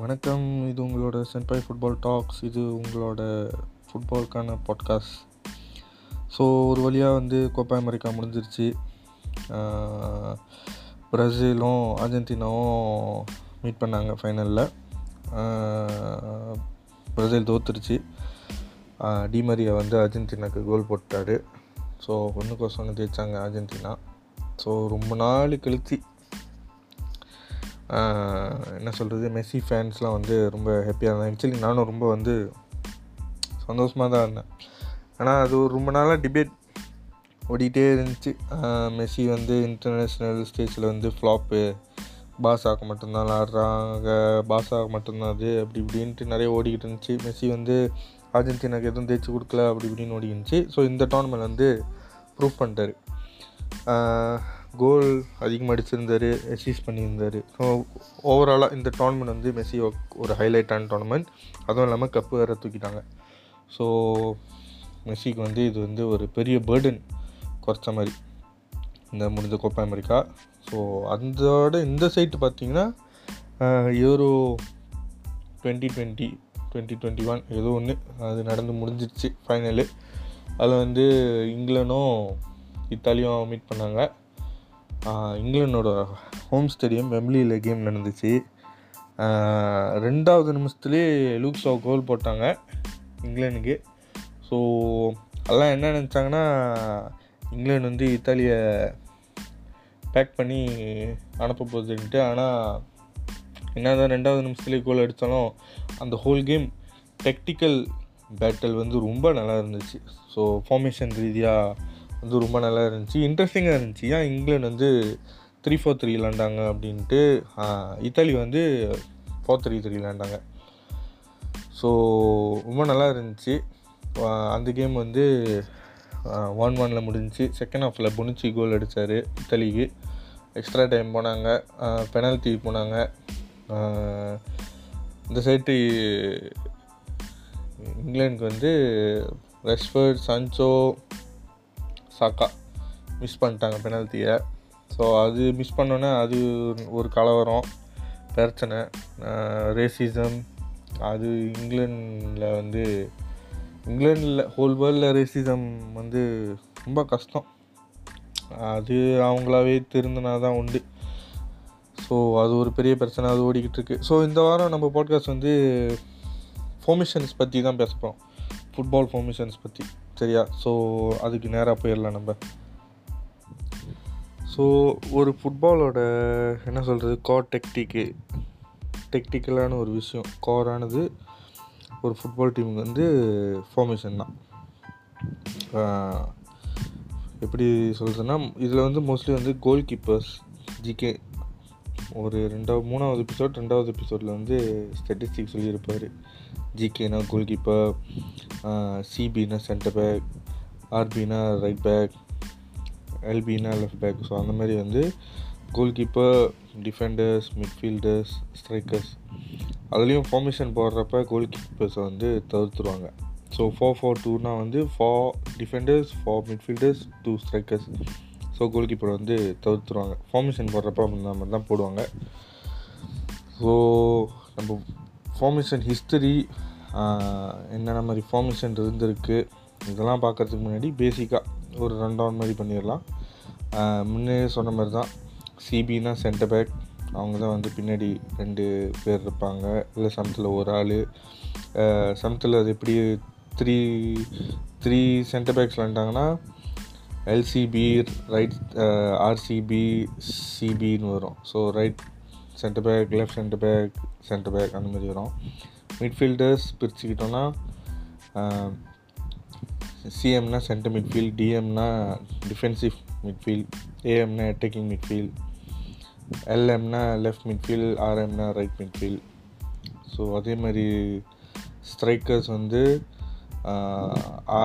வணக்கம். இது உங்களோட சென்பாய் ஃபுட்பால் டாக்ஸ். இது உங்களோட ஃபுட்பாலுக்கான பாட்காஸ்ட். ஸோ ஒரு வழியாக கோப்பா அமெரிக்கா முடிஞ்சிருச்சு. பிரேசிலும் அர்ஜென்டினாவும் மீட் பண்ணாங்க ஃபைனலில். பிரேசில் தோத்துருச்சு. டிமரியா அர்ஜென்டினாக்கு கோல் போட்டார். So 1-0 ஜெயித்தாங்க Argentina. ஸோ ரொம்ப நாள் கழித்து என்ன சொல்கிறது, மெஸ்ஸி ஃபேன்ஸ்லாம் ரொம்ப ஹாப்பியாக இருந்தேன். ஆக்சுவலி நானும் ரொம்ப சந்தோஷமாக தான் இருந்தேன். ஆனால் அது ரொம்ப நாளாக டிபேட் ஓடிக்கிட்டே இருந்துச்சு. மெஸ்ஸி இன்டர்நேஷ்னல் ஸ்டேஜில் ஃப்ளாப்பு, பாஸாக மட்டும்தான் ஆடுறாங்க, பாஸாக மட்டும்தான் அது அப்படி இப்படின்ட்டு நிறைய ஓடிக்கிட்டு இருந்துச்சு. மெஸ்ஸி அர்ஜென்டினாக்கு எதுவும் தேய்ச்சி கொடுக்கல அப்படி இப்படின்னு ஓடிக்கிச்சு. ஸோ இந்த டோர்னமெண்ட் ப்ரூவ் பண்ணிட்டார். கோல் அதிகமாக அடிச்சிருந்தார், அசிஸ்ட் பண்ணியிருந்தார். ஸோ ஓவராலாக இந்த டோர்னமெண்ட் மெஸ்ஸி ஒரு ஹைலைட்டான டோர்னமெண்ட். அதுவும் இல்லாமல் கப்பு வேறு தூக்கிட்டாங்க. ஸோ மெஸ்ஸிக்கு இது ஒரு பெரிய பேர்டன் குறைச்ச மாதிரி இந்த முடிஞ்ச கோப்பா அமெரிக்கா. ஸோ அதோட இந்த சைட்டு பார்த்திங்கன்னா யூரோ 2020-2021 ஏதோ ஒன்று அது நடந்து முடிஞ்சிடுச்சு ஃபைனலு. அதில் இங்கிலாண்டும் இத்தாலியும் மீட் பண்ணாங்க. இங்கிலாண்டோட ஹோம் ஸ்டேடியம் வெம்ப்லியில் கேம் நடந்துச்சு. 2வது நிமிஷத்துலேயே லூக்ஸோ கோல் போட்டாங்க இங்கிலாண்டுக்கு. ஸோ அதெல்லாம் என்ன நினச்சாங்கன்னா, இங்கிலாண்டு இத்தாலியை பேக் பண்ணி அனுப்ப போகுதுன்ட்டு. ஆனால் என்ன தான் 2வது நிமிஷத்துலேயே கோல் அடித்தாலும் அந்த ஹோல் கேம் டெக்டிக்கல் பேட்டில் ரொம்ப நல்லா இருந்துச்சு. ஸோ ஃபார்மேஷன் ரீதியாக ரொம்ப நல்லா இருந்துச்சு, இன்ட்ரெஸ்டிங்காக இருந்துச்சு. ஏன் இங்கிலாண்டு 3-4-3 விளாண்டாங்க அப்படின்ட்டு, இத்தாலி 4-3-3 விளாண்டாங்க. ஸோ ரொம்ப நல்லா இருந்துச்சு அந்த கேம். 1-1 முடிஞ்சிச்சு. செகண்ட் ஹாஃபில் புனிச்சி கோல் அடித்தார் இத்தாலிக்கு. எக்ஸ்ட்ரா டைம் போனாங்க, பெனால்ட்டி போனாங்க. இந்த சைட்டு இங்கிலாண்டுக்கு ரஷ்ஃபோர்ட், சான்சோ, சாக்கா மிஸ் பண்ணிட்டாங்க பெனால்ட்டியை. ஸோ அது மிஸ் பண்ணோன்னே அது ஒரு கலவரம், பிரச்சனை, ரேசிசம். அது இங்கிலாண்டில் இங்கிலாண்டில் ஹோல் வேர்ல்டில் ரேசிசம் ரொம்ப கஷ்டம். அது அவங்களாவே திருந்தினா தான் உண்டு. ஸோ அது ஒரு பெரிய பிரச்சனை, அது ஓடிக்கிட்டு இருக்குது. ஸோ இந்த வாரம் நம்ம பாட்காஸ்ட் ஃபார்மேஷன்ஸ் பற்றி தான் பேச போகிறோம், ஃபுட்பால் ஃபார்மேஷன்ஸ் பற்றி, சரியா? ஸோ அதுக்கு நேராக போயிடலாம் நம்ம. ஸோ ஒரு ஃபுட்பாலோட என்ன சொல்கிறது, கோர் டெக்டிக்கலான ஒரு விஷயம், கோரானது ஒரு ஃபுட்பால் டீமுக்கு ஃபார்மேஷன் தான். எப்படி சொல்கிறதுன்னா, இதில் மோஸ்ட்லி கோல் கீப்பர்ஸ் ஜிகே ஒரு 3வது எபிசோடில் ஸ்டாட்டிஸ்டிக்ஸ் சொல்லியிருப்பார். ஜிகேனா கோல் கீப்பர், சிபினா சென்டர் பேக், ஆர்பினா ரைட் பேக், எல்பினா லெஃப்ட் பேக். ஸோ அந்த மாதிரி goal keeper, defenders, midfielders, strikers. அதுலேயும் ஃபார்மேஷன் போடுறப்ப கோல் கீப்பர்ஸை தவிர்த்துருவாங்க. ஸோ 4-4-2னா 4 defenders, 4 midfielders, 2 strikers. So goal கீப்பரை தவிர்த்துருவாங்க ஃபார்மேஷன் போடுறப்ப. அந்த மாதிரி தான் போடுவாங்க. ஸோ நம்ம ஃபார்மேஷன் ஹிஸ்டரி என்னென்ன மாதிரி ஃபார்மேஷன் இருந்திருக்கு இதெல்லாம் பார்க்குறதுக்கு முன்னாடி பேசிக்காக ஒரு ரன்டவுன் மாதிரி பண்ணிடலாம். முன்னே சொன்ன மாதிரி தான், சிபினா சென்டர் பேக், அவங்க தான் பின்னாடி 2 பேர் இருப்பாங்க, இல்லை சமத்தில் ஒரு ஆள். சமத்தில் அது எப்படி 3 சென்டர் பேக்ஸ் விளாண்டாங்கன்னா எல்சிபி ரைட், ஆர்சிபி சிபின்னு வரும். So right centre back, left centre back, centre back அந்த மாதிரி வரும். மிட்ஃபீல்டர்ஸ் பிரிச்சுக்கிட்டோன்னா சிஎம்னா சென்டர் மிட்ஃபீல்ட், டிஎம்னா டிஃபென்சிவ் மிட்ஃபீல்ட், ஏஎம்னா அட்டாக்கிங் மிட்ஃபீல்ட், எல்எம்னா லெஃப்ட் மிட்ஃபீல்ட், ஆர்எம்னா ரைட் மிட்ஃபீல்ட். ஸோ அதே மாதிரி ஸ்ட்ரைக்கர்ஸ்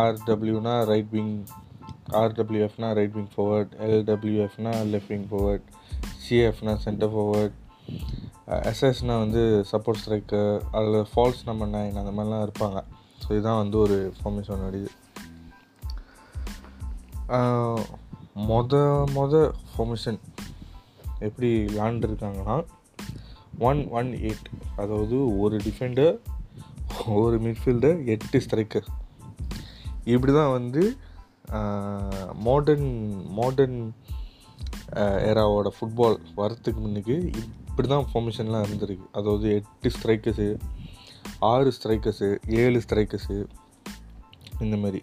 ஆர்டபிள்யூனா ரைட் விங், ஆர்டபிள்யூஎஃப்னா ரைட் விங் ஃபார்வர்ட், எல்டபிள்யூஎஃப்னா லெஃப்ட் விங் ஃபார்வர்ட், சிஎஃப்னா சென்டர் ஃபார்வர்ட், எஸ்எஸ்னா சப்போர்ட் ஸ்ட்ரைக்கர், அதில் ஃபால்ஸ் நம்பர் 9 அந்த மாதிரிலாம் இருப்பாங்க. ஸோ இதுதான் ஒரு ஃபார்மேஷன் அடிது. மொத ஃபார்மேஷன் எப்படி விளாண்டுருக்காங்கன்னா, 118, அதாவது ஒரு டிஃபெண்டர், ஒரு மிட்ஃபீல்டர், 8 ஸ்ட்ரைக்கர். இப்படி தான் வந்து மாடர்ன் ஏராவோட ஃபுட்பால் வரத்துக்கு முன்னுக்கு இப்படி தான் ஃபார்மேஷன்லாம் இருந்திருக்கு. அதாவது 8 ஸ்ட்ரைக்கர்ஸு, 6 ஸ்ட்ரைக்கர்ஸு, 7 ஸ்ட்ரைக்கர்ஸு, இந்த மாதிரி.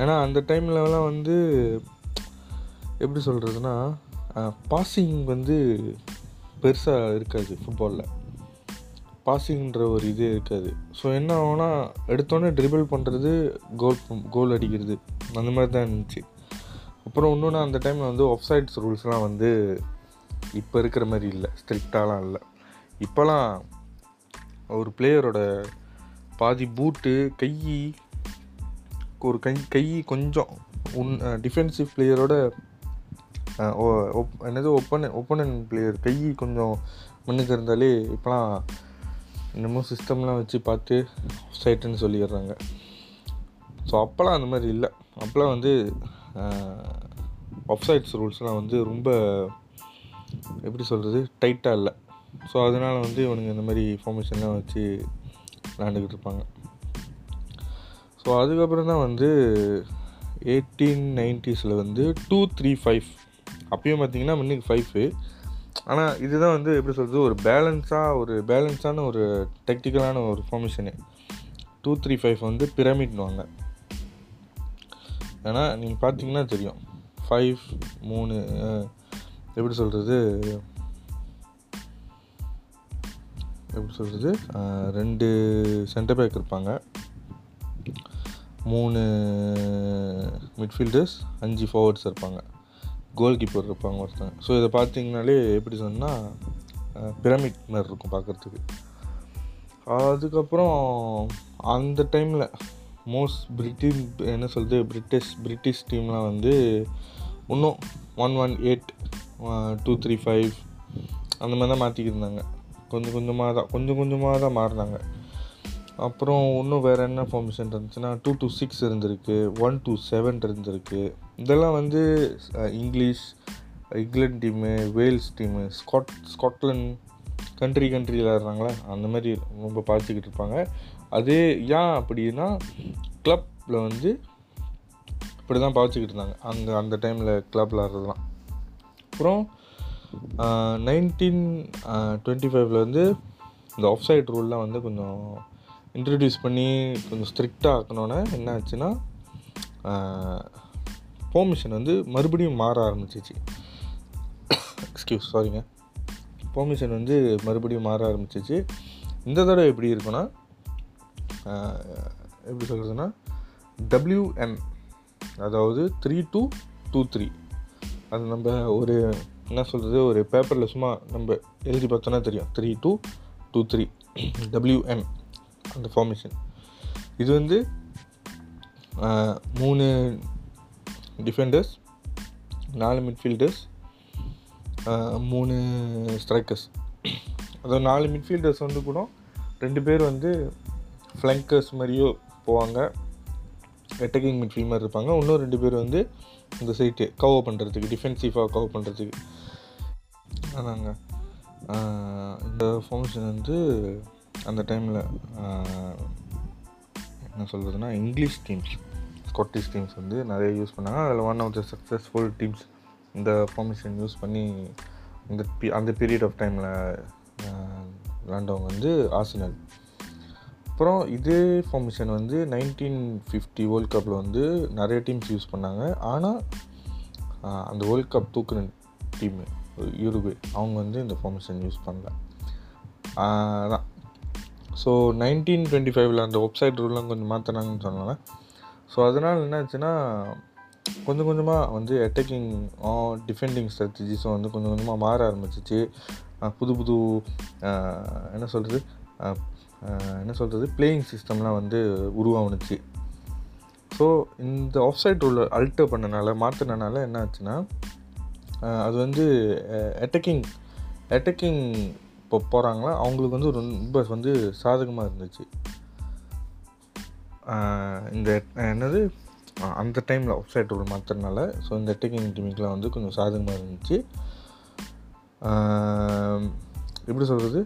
ஏன்னா அந்த டைம்லலாம் வந்து எப்படி சொல்கிறதுனா, பாசிங் வந்து பெருசாக இருக்காது ஃபுட்பாலில், பாசிங்கிற ஒரு இது இருக்காது. ஸோ என்ன ஆகும்னா, எடுத்தோடனே ட்ரிபிள் பண்ணுறது, கோல் அடிக்கிறது, அந்த மாதிரி தான் இருந்துச்சு. அப்புறம் இன்னொன்று, அந்த டைமில் வந்து ஆஃப் சைட்ஸ் ரூல்ஸ்லாம் வந்து இப்போ இருக்கிற மாதிரி இல்லை, ஸ்ட்ரிக்டாலாம் இல்லை. இப்போலாம் ஒரு பிளேயரோட பாதி பூட்டு, கை கொஞ்சம் டிஃபென்சிவ் பிளேயரோட ஒப்பனன் பிளேயர் கை கொஞ்சம் முன்னுக்கு இருந்தாலே இப்போலாம் இன்னமும் சிஸ்டம்லாம் வச்சு பார்த்து சைட்டுன்னு சொல்லிடுறாங்க. ஸோ அப்போலாம் அந்த மாதிரி இல்லை. அப்போலாம் வந்து ஆஃப் சைட்ஸ் ரூல்ஸ்லாம் வந்து ரொம்ப எப்படி சொல்கிறது, டைட்டாக இல்லை. ஸோ அதனால் வந்து இவனுங்க இந்த மாதிரி ஃபார்மேஷன்லாம் வச்சு விளாண்டுக்கிட்டு இருப்பாங்க. ஸோ அதுக்கப்புறம் தான் வந்து 1890s வந்து 2-3-5, அப்பயும் பார்த்திங்கன்னா முன்னுக்கு 5. ஆனால் இதுதான் வந்து எப்படி சொல்கிறது, ஒரு பேலன்ஸான ஒரு டெக்டிக்கலான ஒரு ஃபார்மேஷனு. 2-3-5 வந்து பிரமிட்னுவாங்க. ஏன்னா நீங்கள் பார்த்திங்கன்னா தெரியும், 5-3 எப்படி சொல்கிறது 2 சென்டர் பேக் இருப்பாங்க, 3 மிட்ஃபீல்டர்ஸ், 5 ஃபார்வர்ட்ஸ் இருப்பாங்க, கோல் கீப்பர் இருப்பாங்க ஒருத்தங்க. ஸோ இதை பார்த்திங்கனாலே எப்படி சொன்னால் பிரமிட் மாதிரி இருக்கும் பார்க்குறதுக்கு. அதுக்கப்புறம் அந்த டைமில் பிரிட்டிஷ் டீம்லாம் வந்து இன்னும் 118, 2-3-5 அந்த மாதிரி தான் மாற்றிக்கிருந்தாங்க. கொஞ்சம் கொஞ்சமாக தான் மாறினாங்க. அப்புறம் இன்னும் வேறு என்ன ஃபார்மேஷன் இருந்துச்சுன்னா, 2-2-6 இருந்திருக்கு, 1-2-7 இருந்திருக்கு. இதெல்லாம் வந்து England team, Wales team, Scotland கண்ட்ரியில் விளாட்றாங்களே அந்த மாதிரி ரொம்ப பார்த்துக்கிட்டு இருப்பாங்க. அதே ஏன் அப்படின்னா, கிளப்பில் வந்து இப்படி தான் பார்த்துக்கிட்டு இருந்தாங்க அந்த டைமில் கிளப்பில் ஆடுறதுலாம். அப்புறம் 1925 வந்து இந்த ஆஃப் சைட் ரூல்லாம் வந்து கொஞ்சம் இன்ட்ரடியூஸ் பண்ணி கொஞ்சம் ஸ்ட்ரிக்டாக ஆக்கணுன்னா என்ன ஆச்சுன்னா, ஃபார்மேஷன் வந்து மறுபடியும் மாற ஆரம்பிச்சிச்சு. ஃபார்மேஷன் வந்து மறுபடியும் மாற ஆரம்பிச்சிச்சு. இந்த தடவை எப்படி இருக்குன்னா, எப்படி சொல்கிறதுனா, WN, அதாவது 3-2-2-3. அது நம்ம ஒரு என்ன சொல்கிறது, ஒரு பேப்பரில் சும்மா நம்ம எழுதி பார்த்தோன்னா தெரியும், 3-2-2-3 WN அந்த ஃபார்மேஷன். இது வந்து 3 டிஃபெண்டர்ஸ், 4 மிட்ஃபீல்டர்ஸ், 3 ஸ்ட்ரைக்கர்ஸ். அதாவது 4 மிட்ஃபீல்டர்ஸ் வந்து கூட 2 பேர் வந்து ஃப்ளங்கர்ஸ் மாதிரியோ போவாங்க, அட்டாக்கிங் மிட்ஃபீல்ட் மாதிரி இருப்பாங்க. இன்னும் 2 பேர் வந்து இந்த சைட்டு கவர் பண்ணுறதுக்கு, டிஃபென்சிவாக கவர் பண்ணுறதுக்கு. அதாங்க இந்த ஃபார்மேஷன் வந்து அந்த டைமில் என்ன சொல்கிறதுனா, இங்கிலீஷ் டீம்ஸ், ஸ்காட்டிஷ் டீம்ஸ் வந்து நிறைய யூஸ் பண்ணாங்க. அதில் one of the successful teams இந்த ஃபார்மேஷன் யூஸ் பண்ணி அந்த பீரியட் ஆஃப் டைமில் விளாண்டவங்க வந்து ஆர்சனல். அப்புறம் இதே ஃபார்மேஷன் வந்து 1950 வேர்ல்ட் கப்பில் வந்து நிறைய டீம்ஸ் யூஸ் பண்ணாங்க. ஆனால் அந்த வேர்ல்ட் கப் தூக்குன டீம் யூருகுவே, அவங்க வந்து இந்த ஃபார்மேஷன் யூஸ் பண்ணல. அதான். ஸோ 1925 அந்த வெப்சைட் ரூல்லாம் கொஞ்சம் மாற்றினாங்கன்னு சொன்னாங்க. ஸோ அதனால் என்னாச்சுன்னா, கொஞ்சம் கொஞ்சமாக வந்து அட்டாக்கிங் டிஃபெண்டிங் ஸ்ட்ராட்டஜிஸும் வந்து கொஞ்சம் கொஞ்சமாக மாற ஆரம்பிச்சிச்சு. புது என்ன சொல்கிறது பிளேயிங் சிஸ்டம்லாம் வந்து உருவாகுனுச்சு. ஸோ இந்த ஆஃப் சைட் ரூலை மாற்றினால என்ன ஆச்சுன்னா, அது வந்து அட்டாக்கிங் இப்போ போகிறாங்களா அவங்களுக்கு வந்து ரொம்ப வந்து சாதகமாக இருந்துச்சு. இந்த என்னது அந்த டைமில் ஆஃப் சைட் ரூல் மாற்றுறதுனால ஸோ இந்த அட்டாக்கிங் டீமுக்கெலாம் வந்து கொஞ்சம் சாதகமாக இருந்துச்சு. எப்படி சொல்கிறது,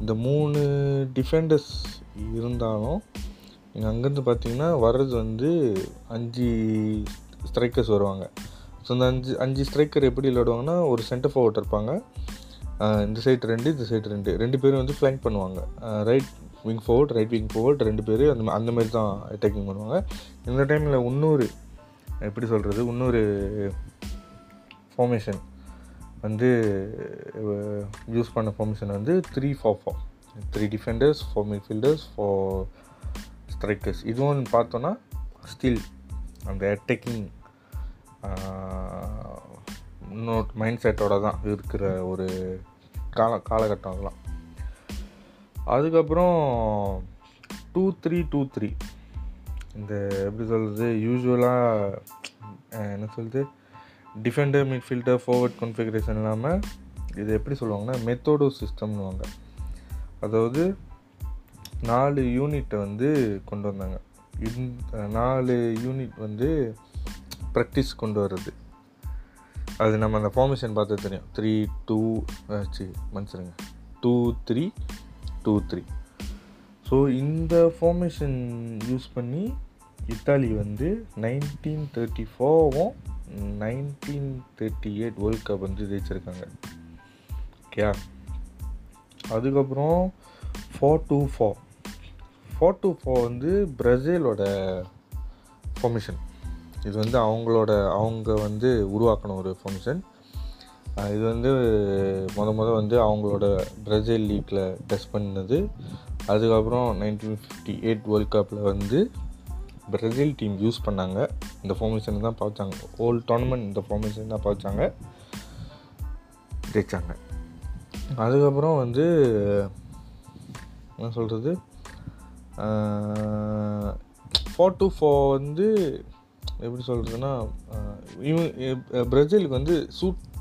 இந்த 3 டிஃபெண்டர்ஸ் இருந்தாலும் நீங்கள் அங்கேருந்து பார்த்தீங்கன்னா வர்றது வந்து 5 ஸ்ட்ரைக்கர்ஸ் வருவாங்க. ஸோ அந்த 5 ஸ்ட்ரைக்கர் எப்படி விளையாடுவாங்கன்னா, ஒரு சென்டர் ஃபார்வர்ட் இருப்பாங்க, இந்த சைடு 2 இந்த சைடு 2 பேரும் வந்து ஃப்ளாங்க் பண்ணுவாங்க. Right wing forward right wing forward 2 பேர் அந்த மாதிரி தான் அட்டாக்கிங் பண்ணுவாங்க. இந்த டைமில் இன்னொரு ஃபார்மேஷன் வந்து யூஸ் பண்ண ஃபார்மேஷன் வந்து 3-4-4, 3 டிஃபெண்டர்ஸ் 4 மிட்ஃபீல்டர்ஸ் 4 ஸ்ட்ரைக்கர்ஸ். இதுவும் பார்த்தோன்னா ஸ்டில் அந்த அட்டாக்கிங் மைண்ட் செட்டோட தான் இருக்கிற ஒரு காலகட்டம் அதெல்லாம். அதுக்கப்புறம் 2-3-2-3, இந்த எப்படி சொல்கிறது, யூஸ்வலாக என்ன சொல்கிறது, டிஃபெண்டர் மிட்ஃபீல்டர் ஃபார்வர்ட் கான்ஃபிகரேஷன் இல்லாமல் இது எப்படி சொல்லுவாங்கன்னா மெத்தோடோ சிஸ்டம்னு வாங்க. அதாவது 4 யூனிட்டை வந்து கொண்டு வந்தாங்க. 4 யூனிட் வந்து ப்ராக்டிஸ் கொண்டு வர்றது, அது நம்ம அந்த ஃபார்மேஷன் பார்த்து தெரியும். 2-3-2-3. ஸோ இந்த ஃபார்மேஷன் யூஸ் பண்ணி இத்தாலி வந்து 1934 1938 வேர்ல்ட் கப் வந்து ஜெயிச்சிருக்காங்க. ஓகே, அதுக்கப்புறம் 4-2-4 வந்து பிரேசிலோட ஃபார்மேஷன். இது வந்து அவங்க வந்து உருவாக்கின ஒரு ஃபார்மேஷன். இது வந்து முத வந்து அவங்களோட பிரேசில் லீக்கில் டெஸ்ட் பண்ணது. அதுக்கப்புறம் 1958 வேர்ல்ட் கப்பில் வந்து பிரேசில் டீம் யூஸ் பண்ணாங்க. இந்த ஃபார்மேஷன் தான் பார்த்தாங்க, ஹோல் டோர்னமெண்ட் இந்த ஃபார்மேஷன் தான் பார்த்தாங்க, ஜெயித்தாங்க. அதுக்கப்புறம் வந்து என்ன சொல்கிறது, 4-2-4 வந்து எப்படி சொல்கிறதுன்னா, பிரேசிலுக்கு வந்து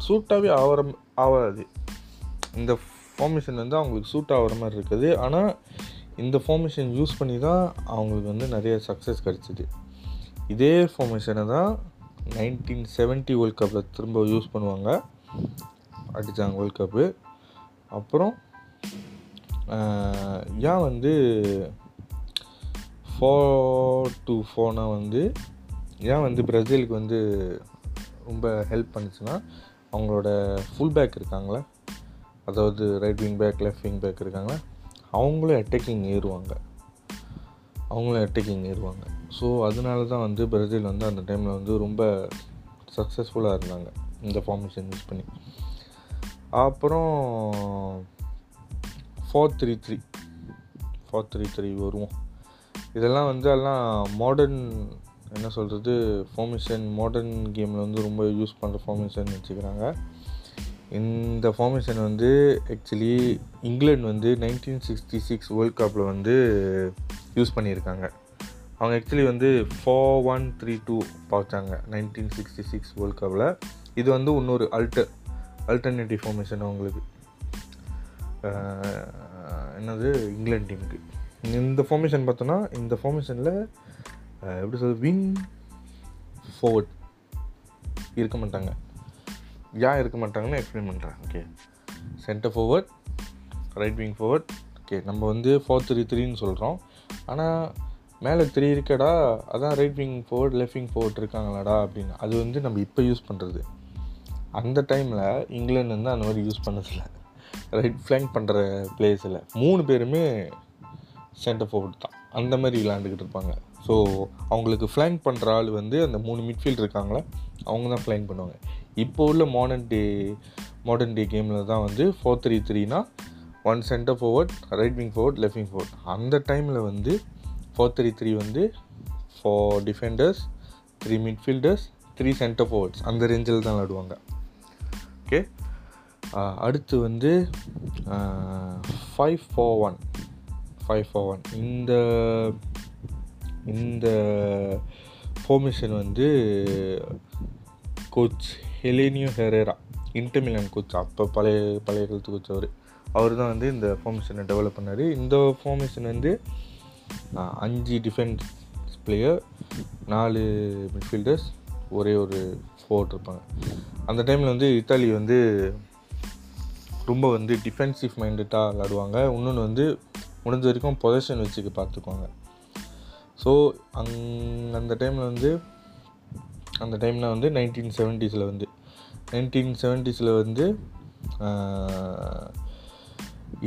சூட்டாகவே ஆகாது இந்த ஃபார்மேஷன் வந்து, அவங்களுக்கு சூட் ஆகிற மாதிரி இருக்குது. ஆனால் இந்த ஃபார்மேஷன் யூஸ் பண்ணி தான் அவங்களுக்கு வந்து நிறைய சக்ஸஸ் கிடச்சிது. இதே ஃபார்மேஷனை தான் 1970 வேர்ல்ட் கப்பில் திரும்ப யூஸ் பண்ணுவாங்க, அடித்தாங்க வேர்ல்ட் கப்பு. அப்புறம் ஏன் வந்து 4-2-4 வந்து ஏன் வந்து பிரேசிலுக்கு வந்து ரொம்ப ஹெல்ப் பண்ணுச்சுன்னா, அவங்களோட ஃபுல் பேக் இருக்காங்களே, அதாவது right wing back left wing back இருக்காங்களே, அவங்களும் அட்டாக்கிங் ஏறுவாங்க. ஸோ அதனால தான் வந்து பிரேசில் வந்து அந்த டைமில் வந்து ரொம்ப சக்ஸஸ்ஃபுல்லாக இருந்தாங்க இந்த ஃபார்மேஷன் யூஸ் பண்ணி. அப்புறம் 4-3-3 வருவோம். இதெல்லாம் வந்து மாடர்ன் என்ன சொல்கிறது ஃபார்மேஷன், மாடர்ன் கேமில் வந்து ரொம்ப யூஸ் பண்ணுற ஃபார்மேஷன் வச்சுக்கிறாங்க. இந்த ஃபார்மேஷன் வந்து ஆக்சுவலி இங்கிலாந்து வந்து 1966 வேர்ல்ட் கப்பில் வந்து யூஸ் பண்ணியிருக்காங்க. அவங்க ஆக்சுவலி வந்து 4-1-3-2 பார்த்தாங்க 1966 வேர்ல்ட் கப்பில். இது வந்து இன்னொரு அல்டர்னேட்டிவ் ஃபார்மேஷன் அவங்களுக்கு, என்னது இங்கிலாந்து டீமுக்கு. இந்த ஃபார்மேஷன் பார்த்தோன்னா, இந்த ஃபார்மேஷனில் எப்படி சொல்கிறது, விங் ஃபார்வர்ட் இருக்க மாட்டாங்க. ஏன் இருக்க மாட்டாங்கன்னு எக்ஸ்பிளைன் பண்ணுறேன். Okay, centre forward right wing forward. Okay, நம்ம வந்து 4-3-3 சொல்கிறோம், ஆனால் மேலே 3 இருக்கடா, அதான் right wing forward left wing forward இருக்காங்களாடா அப்படின்னு. அது வந்து நம்ம இப்போ யூஸ் பண்ணுறது. அந்த டைமில் இங்கிலாந்து வந்து அந்த மாதிரி யூஸ் பண்ணதில்லை. ரைட் ஃப்ளாங்க் பண்ணுற பிளேஸில் 3 பேருமே சென்டர் ஃபார்வர்ட் தான், அந்த மாதிரி விளாண்டுக்கிட்டு இருப்பாங்க. ஸோ அவங்களுக்கு ஃப்ளாங்க் பண்ணுற ஆள் வந்து அந்த 3 மிட்ஃபீல்டு இருக்காங்களே, அவங்க தான் ஃப்ளாங்க் பண்ணுவாங்க. இப்போ உள்ள மாடர்ன் டே கேமில் தான் வந்து 4-3-3 1 centre forward right wing forward left wing forward. அந்த டைமில் வந்து 4-3-3 வந்து 4 டிஃபெண்டர்ஸ் 3 மிட்ஃபீல்டர்ஸ் 3 சென்டர் ஃபார்வர்ட்ஸ், அந்த ரேஞ்சில் தான் விளாடுவாங்க. ஓகே, அடுத்து வந்து 5-4-1. இந்த ஃபார்மேஷன் வந்து coach Helenio Herrera, Inter Milan coach, அப்போ பழைய காலத்து கோச் அவர் தான் வந்து இந்த ஃபார்மேஷனை டெவலப் பண்ணார். இந்த ஃபார்மேஷன் வந்து 5 டிஃபென்ஸ் பிளேயர் 4 மிட்ஃபீல்டர்ஸ் ஒரே ஒரு ஃபார்வர்ட் இருப்பாங்க. அந்த டைமில் வந்து இத்தாலி வந்து ரொம்ப வந்து டிஃபென்சிவ் மைண்டடாக விளாடுவாங்க. இன்னொன்று வந்து முடிஞ்ச வரைக்கும் பொசிஷன் வச்சுக்க பார்த்துக்குவாங்க. ஸோ அந்த டைமில் வந்து 1970s வந்து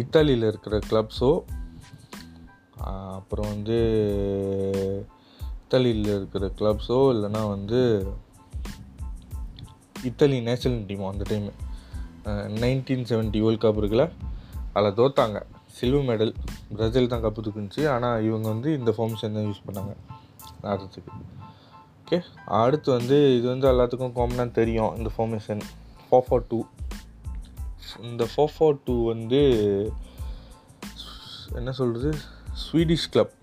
இத்தாலியில் இருக்கிற கிளப்ஸோ இல்லைனா வந்து இத்தாலி நேஷனல் டீமோ அந்த டைமு 1970 வேர்ல்ட் கப் இருக்குல்ல, அதில் தோத்தாங்க. சில்வர் மெடல் பிரேசில் தான் கப்பு தூக்குனுச்சு. ஆனால் இவங்க வந்து இந்த ஃபார்மேஷன் தான் யூஸ் பண்ணாங்க ஆடுறதுக்கு. ஓகே, அடுத்து வந்து இது வந்து எல்லாத்துக்கும் காமனாக தெரியும் இந்த ஃபார்மேஷன் 4-4-2. இந்த 4-4-2 வந்து என்ன சொல்கிறது, ஸ்வீடிஷ் கிளப்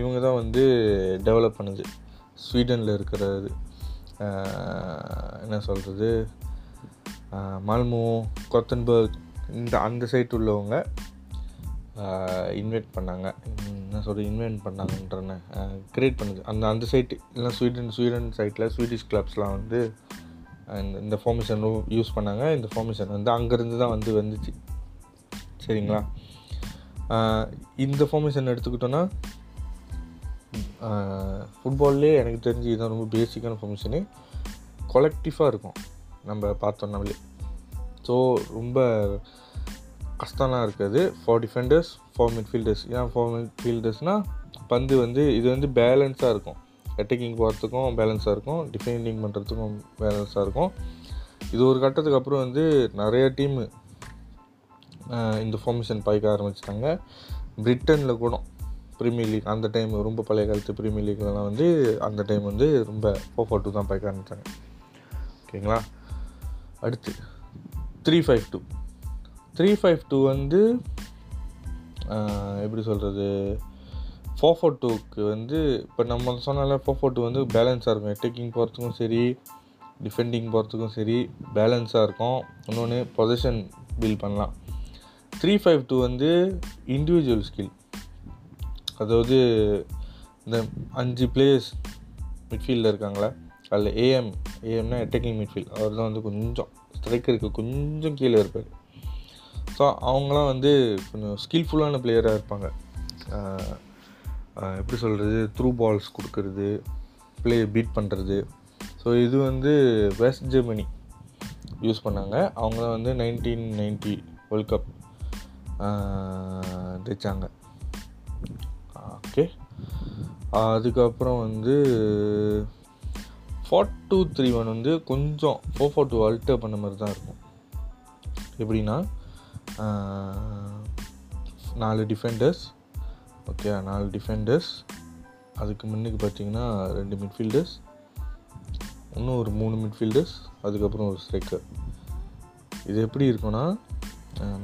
இவங்க தான் வந்து டெவலப் பண்ணுது. ஸ்வீடனில் இருக்கிறது என்ன சொல்கிறது, மால்மோ, கோத்தன்பர்க் அந்த சைட் உள்ளவங்க கிரியேட் பண்ணுது. அந்த சைட்டு இல்லைனா ஸ்வீடன் சைட்டில் ஸ்வீடிஷ் கிளப்ஸ்லாம் வந்து இந்த ஃபார்மேஷன் யூஸ் பண்ணாங்க. இந்த ஃபார்மேஷன் வந்து அங்கேருந்து தான் வந்து வந்துச்சு. சரிங்களா, இந்த ஃபார்மேஷன் எடுத்துக்கிட்டோன்னா ஃபுட்பால்லே எனக்கு தெரிஞ்சு இதுதான் ரொம்ப பேசிக்கான ஃபார்மேஷனு. கொலெக்டிவாக இருக்கும் நம்ம பார்த்தோம்னாலே. ஸோ ரொம்ப கஷ்டம்லாம் இருக்காது. 4 டிஃபெண்டர்ஸ், 4 மிட்ஃபீல்டர்ஸ். ஏன் 4 மிட்ஃபீல்டர்ஸ்னால் பந்து வந்து இது வந்து பேலன்ஸாக இருக்கும். அட்டாக்கிங் போகிறதுக்கும் பேலன்ஸாக இருக்கும், டிஃபெண்டிங் பண்ணுறதுக்கும் பேலன்ஸாக இருக்கும். இது ஒரு கட்டத்துக்கு அப்புறம் வந்து நிறைய டீம் இந்த ஃபார்மேஷன் பாய்க்க ஆரம்பிச்சிட்டாங்க. பிரிட்டனில் கூட ப்ரீமியர் லீக் அந்த டைம், ரொம்ப பழைய காலத்து ப்ரீமியர் லீக்லலாம் வந்து அந்த டைம் வந்து ரொம்ப 4-4-2 தான் பாய்க்க ஆரம்பித்தாங்க. ஓகேங்களா, அடுத்து 3-5-2. 3-5-2 வந்து எப்படி சொல்கிறது, 4-4-2க்கு வந்து இப்போ நம்ம சொன்னால 4-4-2 வந்து பேலன்ஸாக இருக்கும். அட்டாக்கிங் போகிறதுக்கும் சரி, டிஃபெண்டிங் போகிறதுக்கும் சரி பேலன்ஸாக இருக்கும். இன்னொன்று பொசிஷன் பில்ட் பண்ணலாம். 3-5-2 வந்து இண்டிவிஜுவல் ஸ்கில், அதாவது இந்த 5 பிளேயர்ஸ் மிட்ஃபீல்டில் இருக்காங்களா, அதில் ஏஎம்னா அட்டாக்கிங் மிட்ஃபீல்ட், அவர் தான் வந்து கொஞ்சம் ஸ்ட்ரைக்கருக்கு கொஞ்சம் கீழே இருப்பார். ஸோ அவங்களாம் வந்து கொஞ்சம் ஸ்கில்ஃபுல்லான பிளேயராக இருப்பாங்க. எப்படி சொல்கிறது, த்ரூ பால்ஸ் கொடுக்கறது, பிளே பீட் பண்ணுறது. ஸோ இது வந்து வெஸ்ட் ஜெர்மனி யூஸ் பண்ணாங்க. அவங்களாம் வந்து 1990 வேர்ல்ட் கப் தைச்சாங்க. ஓகே, அதுக்கப்புறம் வந்து 4-2-3-1 வந்து கொஞ்சம் 4-4-2 ஆல்டர் பண்ண மாதிரி தான் இருக்கும். எப்படின்னா 4 டிஃபெண்டர்ஸ். Okay, 4 defenders. அதுக்கு முன்னுக்கு பார்த்தீங்கன்னா 2 மிட்ஃபீல்டர்ஸ், இன்னும் ஒரு 3 மிட்ஃபீல்டர்ஸ், அதுக்கப்புறம் ஒரு ஸ்ட்ரைக்கர். இது எப்படி இருக்குன்னா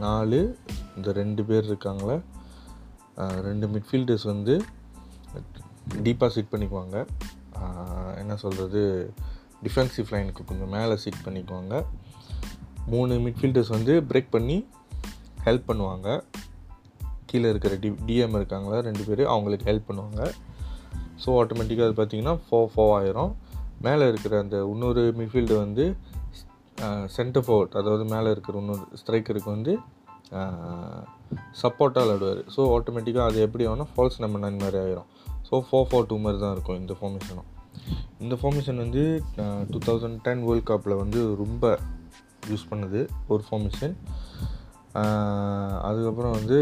4 இந்த 2 பேர் இருக்காங்களே, 2 மிட்ஃபீல்டர்ஸ் வந்து டீப்பாக செட் பண்ணிக்குவாங்க. என்ன சொல்கிறது, டிஃபென்சிவ் லைனுக்கு கொஞ்சம் மேலே செட் பண்ணிக்குவாங்க. 3 மிட்ஃபீல்டர்ஸ் வந்து பிரேக் பண்ணி ஹெல்ப் பண்ணுவாங்க. கீழே இருக்கிற டிஎம் இருக்காங்களா 2 பேர், அவங்களுக்கு ஹெல்ப் பண்ணுவாங்க. ஸோ ஆட்டோமேட்டிக்காக அது பார்த்திங்கன்னா 4-4 ஆயிரும். மேலே இருக்கிற அந்த இன்னொரு மிட்ஃபீல்டு வந்து சென்டர் ஃபார்வர்ட், அதாவது மேலே இருக்கிற இன்னொரு ஸ்ட்ரைக்கருக்கு வந்து சப்போர்ட்டாக விளாடுவார். ஸோ ஆட்டோமேட்டிக்காக அது எப்படி ஆகும்னா ஃபால்ஸ் நம்பர் 9 மாதிரி ஆயிரும். ஸோ 4-4-2 மாதிரி தான் இருக்கும் இந்த ஃபார்மேஷனும். இந்த ஃபார்மேஷன் வந்து 2010 வேர்ல்ட் கப்பில் வந்து ரொம்ப யூஸ் பண்ணுது ஒரு ஃபார்மேஷன். அதுக்கப்புறம் வந்து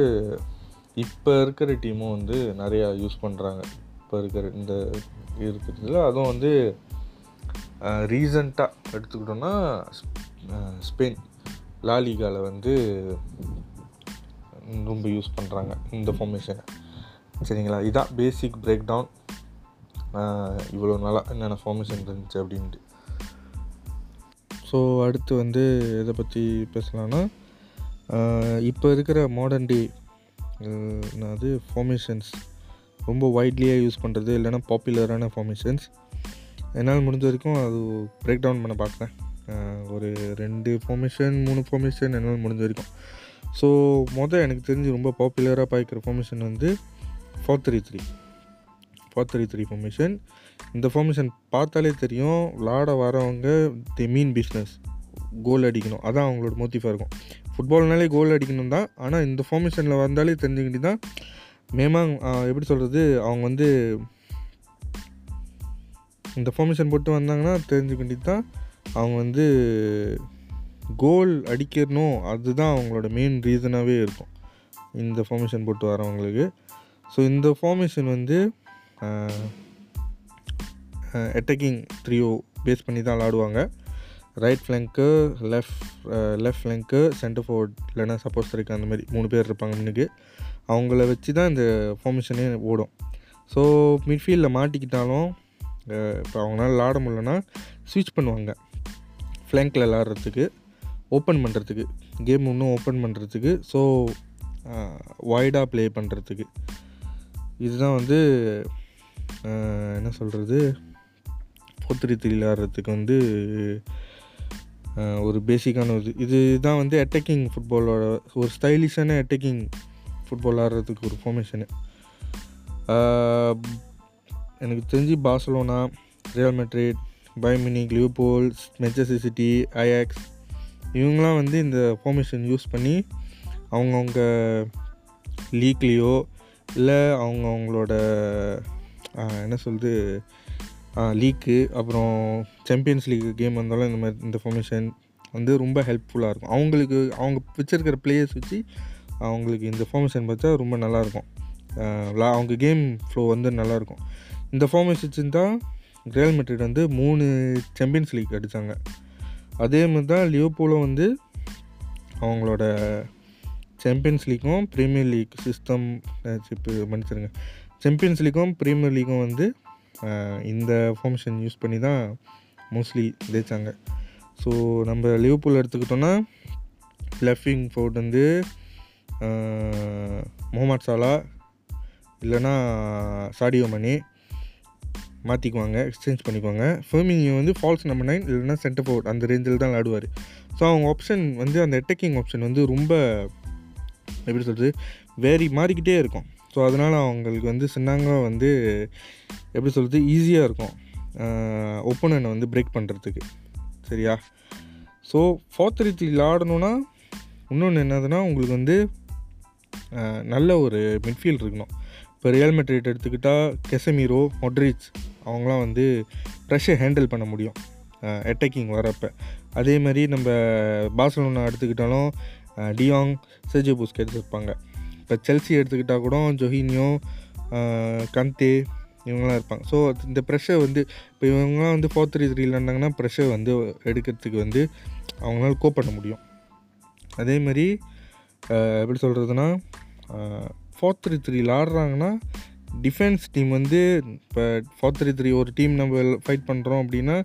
இப்போ இருக்கிற டீமும் வந்து நிறையா யூஸ் பண்ணுறாங்க. இப்போ இருக்கிற இந்த இருக்கிறதுல அதுவும் வந்து ரீசண்டாக எடுத்துக்கிட்டோன்னா ஸ்பெயின் லாலிகாவில் வந்து ரொம்ப யூஸ் பண்ணுறாங்க இந்த ஃபார்மேஷனை. சரிங்களா, இதான் பேசிக் பிரேக் டவுன். இவ்வளோ நாளாக என்னென்ன ஃபார்மேஷன் இருந்துச்சு அப்படின்ட்டு. ஸோ அடுத்து வந்து இதை பற்றி பேசலான்னா இப்போ இருக்கிற மாடர்ன் டே அது ஃபார்மேஷன்ஸ் ரொம்ப வைட்லியாக யூஸ் பண்ணுறது, இல்லைனா பாப்புலரான ஃபார்மேஷன்ஸ் என்னால் முடிஞ்ச வரைக்கும் அது பிரேக் டவுன் பண்ண பார்க்குறேன். ஒரு 2 ஃபார்மேஷன் 3 ஃபார்மேஷன் என்னால் முடிஞ்ச வரைக்கும். ஸோ எனக்கு தெரிஞ்சு ரொம்ப பாப்புலராக பார்க்குற ஃபார்மேஷன் வந்து 4-3-3 ஃபார்மேஷன். இந்த ஃபார்மேஷன் பார்த்தாலே தெரியும் விளாட வரவங்க தி மீன் பிஸ்னஸ். கோல் அடிக்கணும், அதான் அவங்களோட மோட்டிவாக இருக்கும். ஃபுட்பால்னாலே கோல் அடிக்கணும் தான், ஆனால் இந்த ஃபார்மேஷனில் வந்தாலே தெரிஞ்சுக்கிட்டு தான் மேமாங் எப்படி சொல்கிறது, அவங்க வந்து இந்த ஃபார்மேஷன் போட்டு வந்தாங்கன்னா தெரிஞ்சுக்கிட்டு தான் அவங்க வந்து கோல் அடிக்கணும், அதுதான் அவங்களோட மெயின் ரீசனாகவே இருக்கும் இந்த ஃபார்மேஷன் போட்டு வரவங்களுக்கு. ஸோ இந்த ஃபார்மேஷன் வந்து அட்டாக்கிங் த்ரீயோ பேஸ் பண்ணி தான் விளாடுவாங்க. Right flank, left flank, centre forward, இல்லைனா சப்போஸ் இருக்குது, அந்த மாதிரி 3 பேர் இருப்பாங்க முன்னுக்கு. அவங்கள வச்சு தான் இந்த ஃபார்மேஷனே ஓடும். ஸோ மிட்ஃபீல்டில் மாட்டிக்கிட்டாலும் இப்போ அவங்களால விளாட முடியலன்னா ஸ்விட்ச் பண்ணுவாங்க, ஃப்ளங்கில் விளாட்றதுக்கு, ஓப்பன் பண்ணுறதுக்கு, கேம் இன்னும் ஓப்பன் பண்ணுறதுக்கு, ஸோ வைடாக ப்ளே பண்ணுறதுக்கு. இதுதான் வந்து என்ன சொல்கிறது, 4-3-3 ஆடுறதுக்கு வந்து ஒரு பேசிக்கான இதுதான் வந்து அட்டாக்கிங் ஃபுட்பாலோட ஒரு ஸ்டைலிஷான அட்டாக்கிங் ஃபுட்பால் ஆடுறதுக்கு ஒரு ஃபார்மேஷனு. எனக்கு தெரிஞ்சு Barcelona, Real Madrid, Bayern Munich, Liverpool, Manchester City, Ajax, இவங்களாம் வந்து இந்த ஃபார்மேஷன் யூஸ் பண்ணி அவங்கவுங்க லீக்லேயோ இல்லை அவங்கவுங்களோட என்ன சொல்லுது லீக்கு, அப்புறம் சாம்பியன்ஸ் லீக் கேம் வந்தாலும் இந்த மாதிரி இந்த ஃபார்மேஷன் வந்து ரொம்ப ஹெல்ப்ஃபுல்லாக இருக்கும் அவங்களுக்கு. அவங்க வச்சுருக்கிற பிளேயர்ஸ் வச்சு அவங்களுக்கு இந்த ஃபார்மேஷன் பார்த்தா ரொம்ப நல்லாயிருக்கும், அவங்க கேம் ஃப்ளோ வந்து நல்லாயிருக்கும். இந்த ஃபார்மேஷன் தான் ரியல் மெட்ரிட் வந்து 3 சாம்பியன்ஸ் லீக் அடித்தாங்க. அதே மாதிரி தான் லிவர்பூலும் வந்து அவங்களோட சாம்பியன்ஸ் லீக்கும் ப்ரீமியர் லீக் சிஸ்டம் மன்னிச்சிருங்க சாம்பியன்ஸ் லீக்கும் ப்ரீமியர் லீக்கும் வந்து இந்த ஃபார்மேஷன் யூஸ் பண்ணி தான் மோஸ்ட்லி ஜெயித்தாங்க. ஸோ நம்ம லிவர்பூல் எடுத்துக்கிட்டோன்னா லெஃப்ட் ஃபோர்ட் வந்து முகமது சாலா இல்லைனா சாடியோ மணி மாற்றிக்குவாங்க, எக்ஸ்சேஞ்ச் பண்ணிக்குவாங்க. ஃபெர்மினியோ வந்து ஃபால்ஸ் நம்பர் 9 இல்லைனா சென்டர் ஃபோர்ட் அந்த ரேஞ்சில் தான் விளாடுவார். ஸோ அவங்க ஆப்ஷன் வந்து அந்த அட்டாக்கிங் ஆப்ஷன் வந்து ரொம்ப எப்படி சொல்கிறது வேரி மாறிக்கிட்டே இருக்கும். ஸோ அதனால் அவங்களுக்கு வந்து சின்னாங்க வந்து எப்படி சொல்கிறது ஈஸியாக இருக்கும் ஒப்போனன்ட்டை வந்து பிரேக் பண்ணுறதுக்கு, சரியா? ஸோ 4-3-3 ஆடணுன்னா இன்னொன்று என்னதுன்னா உங்களுக்கு வந்து நல்ல ஒரு மிட்ஃபீல்ட் இருக்கணும். இப்போ ரியல் மெட்ரிட் எடுத்துக்கிட்டால் கெசமிரோ, மொட்ரிச், அவங்களாம் வந்து ப்ரெஷர் ஹேண்டில் பண்ண முடியும் அட்டாக்கிங் வரப்போ. அதே மாதிரி நம்ம பார்சலோனா எடுத்துக்கிட்டாலும் டியாங், செர்ஜியோ புஸ்கெட்ஸ் இருப்பாங்க. இப்போ செல்சி எடுத்துக்கிட்டால் கூட ஜோஹினியோ, கந்தே, இவங்களாம் இருப்பாங்க. ஸோ இந்த ப்ரெஷர் வந்து இப்போ இவங்களாம் வந்து 4-3-3 இருந்தாங்கன்னா ப்ரெஷர் வந்து எடுக்கிறதுக்கு வந்து அவங்களால கோப் பண்ண முடியும். அதேமாதிரி எப்படி சொல்கிறதுனா 4-3-3 ஆடுறாங்கன்னா டிஃபென்ஸ் டீம் வந்து இப்போ 4-3-3 ஒரு டீம் நம்ம ஃபைட் பண்ணுறோம் அப்படின்னா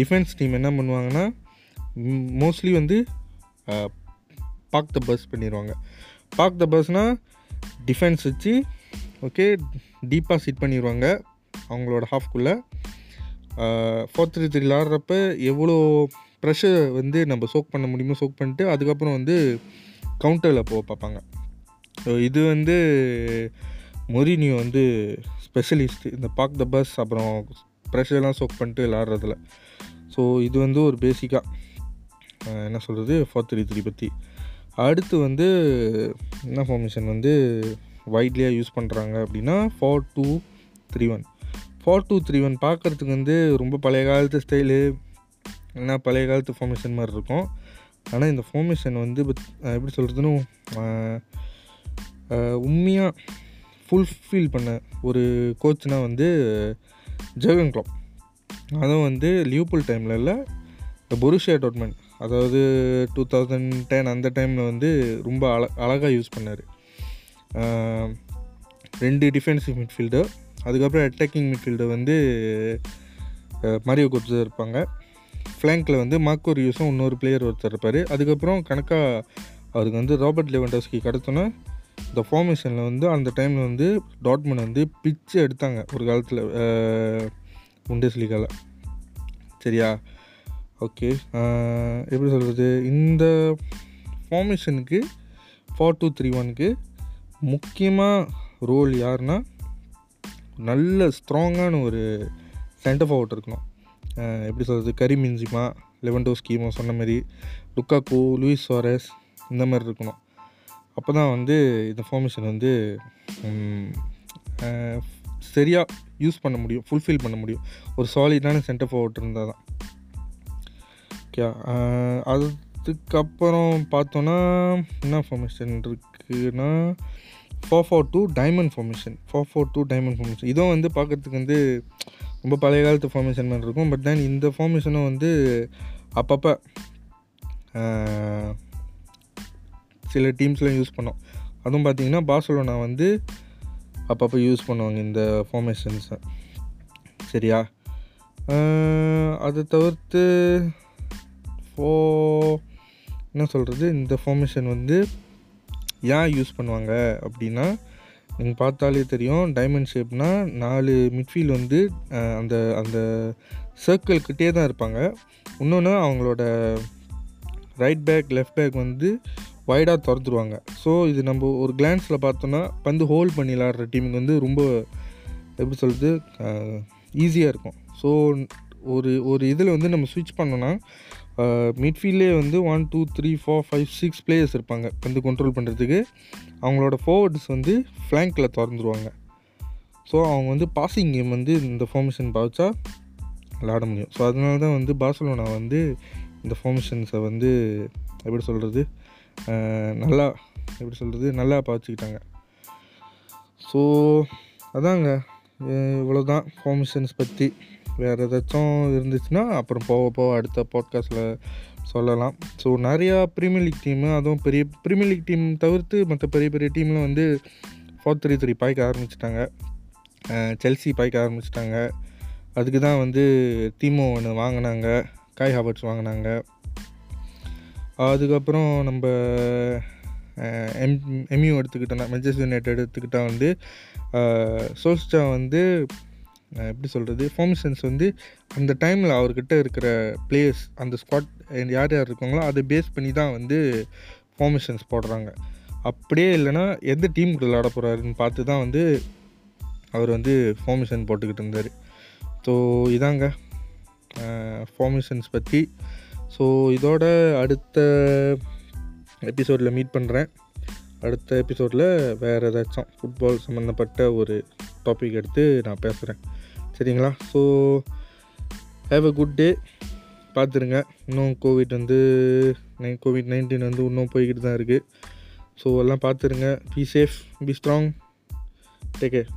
டிஃபென்ஸ் டீம் என்ன பண்ணுவாங்கன்னா மோஸ்ட்லி வந்து பாக் த பஸ் பண்ணிடுவாங்க. பாக் த பஸ்னால் டிஃபென்ஸ் வச்சு ஓகே டீப்பாக சிட் பண்ணிடுவாங்க அவங்களோட ஹாஃப்குள்ளே. 4-3-3 ஆடுறப்ப எவ்வளோ ப்ரெஷர் வந்து நம்ம சோக் பண்ண முடியுமோ சோக் பண்ணிட்டு அதுக்கப்புறம் வந்து கவுண்டரில் போக பார்ப்பாங்க. ஸோ இது வந்து மொரினியோ வந்து ஸ்பெஷலிஸ்ட் இந்த பாக் த பஸ் அப்புறம் ப்ரெஷர்லாம் சோக் பண்ணிட்டு விளாட்றதுல. ஸோ இது வந்து ஒரு பேசிக்காக என்ன சொல்கிறது 4-3-3 பற்றி. அடுத்து வந்து என்ன ஃபார்மேஷன் வந்து வைட்லியாக யூஸ் பண்ணுறாங்க அப்படின்னா 4-2-3-1. 4-2-3-1 பார்க்குறதுக்கு வந்து ரொம்ப பழைய காலத்து ஸ்டைலு இல்லைனா பழைய காலத்து ஃபார்மேஷன் மாதிரி இருக்கும். ஆனால் இந்த ஃபார்மேஷன் வந்து எப்படி சொல்கிறதுன்னு உண்மையாக ஃபுல்ஃபில் பண்ண ஒரு கோச்னால் வந்து ஜெர்கன் கிளாப். அதுவும் வந்து லிவர்பூல் டைமில் இல்லை, பொருஷியா டார்ட்மண்ட், அதாவது 2010 அந்த டைமில் வந்து ரொம்ப அழகாக யூஸ் பண்ணார். 2 டிஃபென்சிவ் மிட்ஃபீல்டர், அதுக்கப்புறம் அட்டாக்கிங் மிட்ஃபீல்டர் வந்து மாரியோ கோட்ஸா இருப்பாங்க. ஃப்ளாங்கில் வந்து மார்க்கோரியூஸும் இன்னொரு பிளேயர் ஒருத்தர் இருப்பார். அதுக்கப்புறம் கணக்காக அவருக்கு வந்து ராபர்ட் லெவன்டோஸ்கி கிடச்சோன்னா இந்த ஃபார்மேஷனில் வந்து அந்த டைமில் வந்து டார்ட்மண்ட் வந்து பிச்சு எடுத்தாங்க ஒரு காலத்தில் புண்டஸ்லீகாவில், சரியா? ஓகே, எப்படி சொல்கிறது இந்த ஃபார்மேஷனுக்கு 4-2-3-1க்கு முக்கியமாக ரோல் யாருன்னா நல்ல ஸ்ட்ராங்கான ஒரு சென்டர் ஃபார்வர்ட் இருக்கணும். எப்படி சொல்கிறது கரீம் பென்செமா லெவன்டோஸ்கிமோ சொன்ன மாதிரி, லுக்காக்கு, லூயிஸ் சுவாரஸ் இந்த மாதிரி இருக்கணும். அப்போ தான் வந்து இந்த ஃபார்மேஷன் வந்து சரியாக யூஸ் பண்ண முடியும், ஃபுல்ஃபில் பண்ண முடியும். ஒரு சாலிடான சென்டர் ஃபார்வர்ட் இருந்தால் தான். ஓகே, அதுக்கப்புறம் பார்த்தோன்னா என்ன ஃபார்மேஷன் இருக்குன்னா 4-4-2 டைமண்ட் ஃபார்மேஷன். 4-4-2 டைமண்ட் ஃபார்மேஷன் இதுவும் வந்து பார்க்குறதுக்கு வந்து ரொம்ப பழைய காலத்து ஃபார்மேஷன் மாதிரி இருக்கும். பட் தென் இந்த ஃபார்மேஷனும் வந்து அப்பப்போ சில டீம்ஸ்லாம் யூஸ் பண்ணோம். அதுவும் பார்த்திங்கன்னா பார்சலோனா வந்து அப்பப்போ யூஸ் பண்ணுவாங்க இந்த ஃபார்மேஷன்ஸை. சரியா? அதை தவிர்த்து என்ன சொல்கிறது, இந்த ஃபார்மேஷன் வந்து ஏன் யூஸ் பண்ணுவாங்க அப்படின்னா நீங்கள் பார்த்தாலே தெரியும். டைமண்ட் ஷேப்னால் 4 மிட்ஃபீல்டு வந்து அந்த அந்த சர்க்கிள்கிட்டே தான் இருப்பாங்க. இன்னொன்று அவங்களோட ரைட் பேக் லெஃப்ட் பேக் வந்து வைடாக திறந்துருவாங்க. ஸோ இது நம்ம ஒரு கிளான்ஸில் பார்த்தோன்னா பந்து ஹோல்ட் பண்ணி விளாடுற டீமுக்கு வந்து ரொம்ப எப்படி சொல்கிறது ஈஸியாக இருக்கும். ஸோ ஒரு ஒரு இதில் வந்து நம்ம ஸ்விட்ச் பண்ணோன்னா மிட்ஃபீல்ட்லேயே வந்து 1 2 3 4 5 6 பிளேயர்ஸ் இருப்பாங்க வந்து கண்ட்ரோல் பண்ணுறதுக்கு. அவங்களோட ஃபார்வர்ட்ஸ் வந்து ஃப்ளாங்கில் திறந்துருவாங்க. ஸோ அவங்க வந்து பாசிங் கேம் வந்து இந்த ஃபார்மேஷன் பாய்ச்சா விளாட முடியும். ஸோ அதனால தான் வந்து பார்சலோனா வந்து இந்த ஃபார்மேஷன்ஸை வந்து எப்படி சொல்கிறது நல்லா நல்லா பாய்ச்சிக்கிட்டாங்க. ஸோ அதாங்க, இவ்வளோதான் ஃபார்மேஷன்ஸ் பற்றி. வேறு ஏதாச்சும் இருந்துச்சுன்னா அப்புறம் போக போக அடுத்த பாட்காஸ்ட்டில் சொல்லலாம். ஸோ நிறையா ப்ரீமியர் லீக் டீமு, அதுவும் பெரிய ப்ரீமியர் லீக் டீம் தவிர்த்து மற்ற பெரிய பெரிய டீம்லாம் வந்து 4-3-3 பாய்க்க ஆரம்பிச்சிட்டாங்க. செல்சி பாய்க்க ஆரம்பிச்சிட்டாங்க. அதுக்கு தான் வந்து தீமோ ஒன்று வாங்கினாங்க, காய் ஹாவர்ட்ஸ் வாங்கினாங்க. அதுக்கப்புறம் நம்ம எம்யூ எடுத்துக்கிட்டோன்னா, மேன்செஸ்டர் யுனைடெட் எடுத்துக்கிட்டால் வந்து சோல்ஸ்டா வந்து எப்படி சொல்கிறது ஃபார்மேஷன்ஸ் வந்து அந்த டைமில் அவர்கிட்ட இருக்கிற பிளேயர்ஸ், அந்த ஸ்குவாட் யார் யார் இருக்காங்களோ அதை பேஸ் பண்ணி தான் வந்து ஃபார்மேஷன்ஸ் போடுறாங்க. அப்படியே இல்லைனா எந்த டீமுக்கு விளாட போகிறாருன்னு பார்த்து தான் வந்து அவர் வந்து ஃபார்மேஷன் போட்டுக்கிட்டு இருந்தார். ஸோ இதாங்க ஃபார்மேஷன்ஸ் பற்றி. ஸோ இதோட அடுத்த எபிசோடில் மீட் பண்ணுறேன். அடுத்த எபிசோடில் வேறு ஏதாச்சும் ஃபுட்பால் சம்மந்தப்பட்ட ஒரு டாபிக் எடுத்து நான் பேசுகிறேன். சரிங்களா? So have a good day. பார்த்துருங்க, இன்னும் கோவிட்-19 வந்து இன்னும் போய்கிட்டு தான் இருக்குது. ஸோ எல்லாம் பார்த்துருங்க. Be safe, be strong, take care.